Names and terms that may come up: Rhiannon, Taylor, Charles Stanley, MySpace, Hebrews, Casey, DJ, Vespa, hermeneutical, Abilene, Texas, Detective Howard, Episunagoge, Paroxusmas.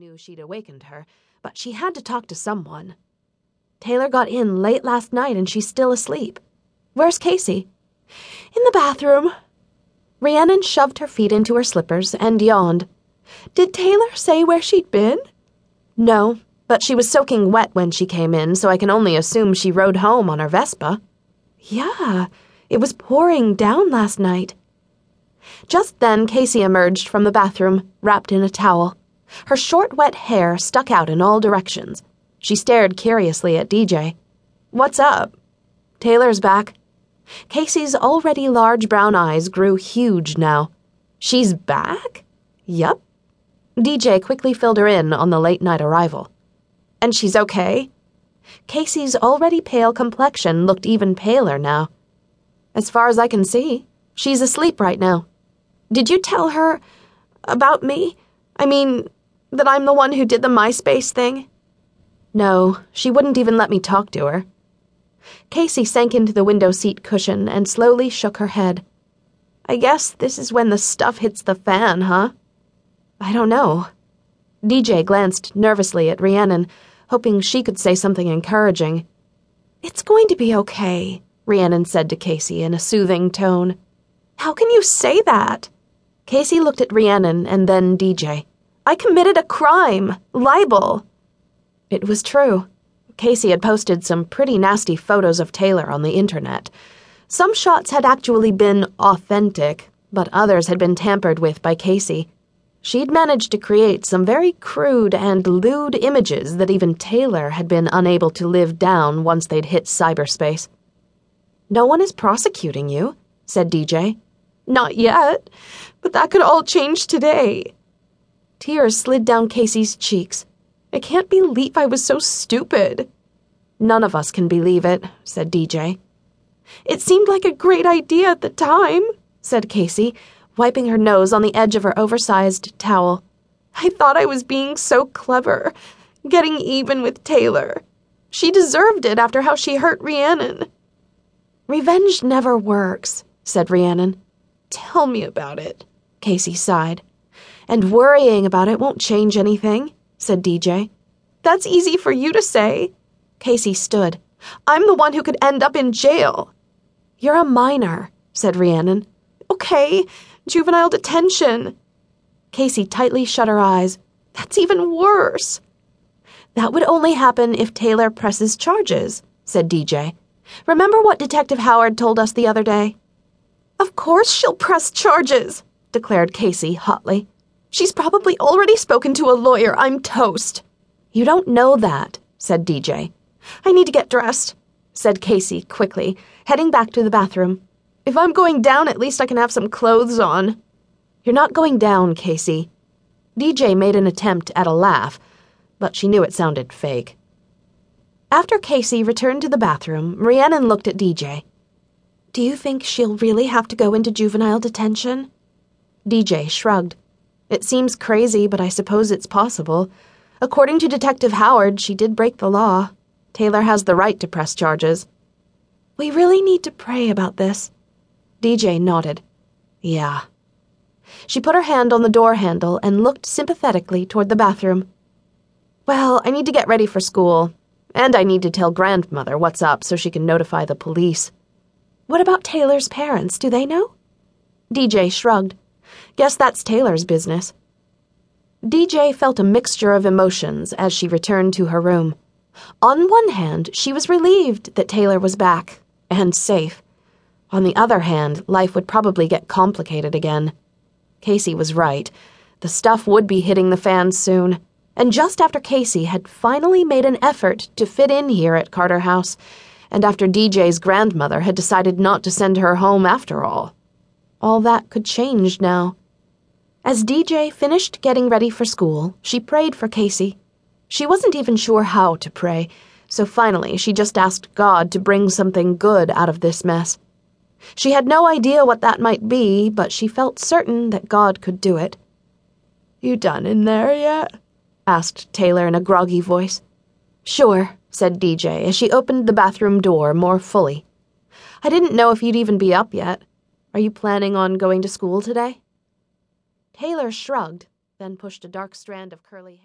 knew she'd awakened her, but she had to talk to someone. Taylor got in late last night and she's still asleep. Where's Casey? In the bathroom. Rhiannon shoved her feet into her slippers and yawned. Did Taylor say where she'd been? No, but she was soaking wet when she came in, so I can only assume she rode home on her Vespa. Yeah, it was pouring down last night. Just then, Casey emerged from the bathroom, wrapped in a towel. Her short, wet hair stuck out in all directions. She stared curiously at DJ. What's up? Taylor's back. Casey's already large brown eyes grew huge now. She's back? Yup. DJ quickly filled her in on the late-night arrival. And she's okay? Casey's already pale complexion looked even paler now. As far as I can see, she's asleep right now. Did you tell her about me? I mean, that I'm the one who did the MySpace thing? No, she wouldn't even let me talk to her. Casey sank into the window seat cushion and slowly shook her head. I guess this is when the stuff hits the fan, huh? I don't know. DJ glanced nervously at Rhiannon, hoping she could say something encouraging. It's going to be okay, Rhiannon said to Casey in a soothing tone. How can you say that? Casey looked at Rhiannon and then DJ. I committed a crime, libel. It was true. Casey had posted some pretty nasty photos of Taylor on the internet. Some shots had actually been authentic, but others had been tampered with by Casey. She'd managed to create some very crude and lewd images that even Taylor had been unable to live down once they'd hit cyberspace. No one is prosecuting you, said DJ. Not yet, but that could all change today. Tears slid down Casey's cheeks. I can't believe I was so stupid. None of us can believe it, said DJ. It seemed like a great idea at the time, said Casey, wiping her nose on the edge of her oversized towel. I thought I was being so clever, getting even with Taylor. She deserved it after how she hurt Rhiannon. Revenge never works, said Rhiannon. Tell me about it, Casey sighed. And worrying about it won't change anything, said DJ. That's easy for you to say. Casey stood. I'm the one who could end up in jail. You're a minor, said Rhiannon. Okay, juvenile detention. Casey tightly shut her eyes. That's even worse. That would only happen if Taylor presses charges, said DJ. Remember what Detective Howard told us the other day? Of course she'll press charges, declared Casey hotly. She's probably already spoken to a lawyer. I'm toast. You don't know that, said DJ. I need to get dressed, said Casey quickly, heading back to the bathroom. If I'm going down, at least I can have some clothes on. You're not going down, Casey. DJ made an attempt at a laugh, but she knew it sounded fake. After Casey returned to the bathroom, Rhiannon looked at DJ. Do you think she'll really have to go into juvenile detention? DJ shrugged. It seems crazy, but I suppose it's possible. According to Detective Howard, she did break the law. Taylor has the right to press charges. We really need to pray about this. DJ nodded. Yeah. She put her hand on the door handle and looked sympathetically toward the bathroom. Well, I need to get ready for school, and I need to tell grandmother what's up so she can notify the police. What about Taylor's parents? Do they know? DJ shrugged. Guess that's Taylor's business. DJ felt a mixture of emotions as she returned to her room. On one hand, she was relieved that Taylor was back and safe. On the other hand, life would probably get complicated again. Casey was right. The stuff would be hitting the fan soon. And just after Casey had finally made an effort to fit in here at Carter House, and after DJ's grandmother had decided not to send her home after all. All that could change now. As DJ finished getting ready for school, she prayed for Casey. She wasn't even sure how to pray, so finally she just asked God to bring something good out of this mess. She had no idea what that might be, but she felt certain that God could do it. You done in there yet? Asked Taylor in a groggy voice. Sure, said DJ as she opened the bathroom door more fully. I didn't know if you'd even be up yet. Are you planning on going to school today? Taylor shrugged, then pushed a dark strand of curly hair.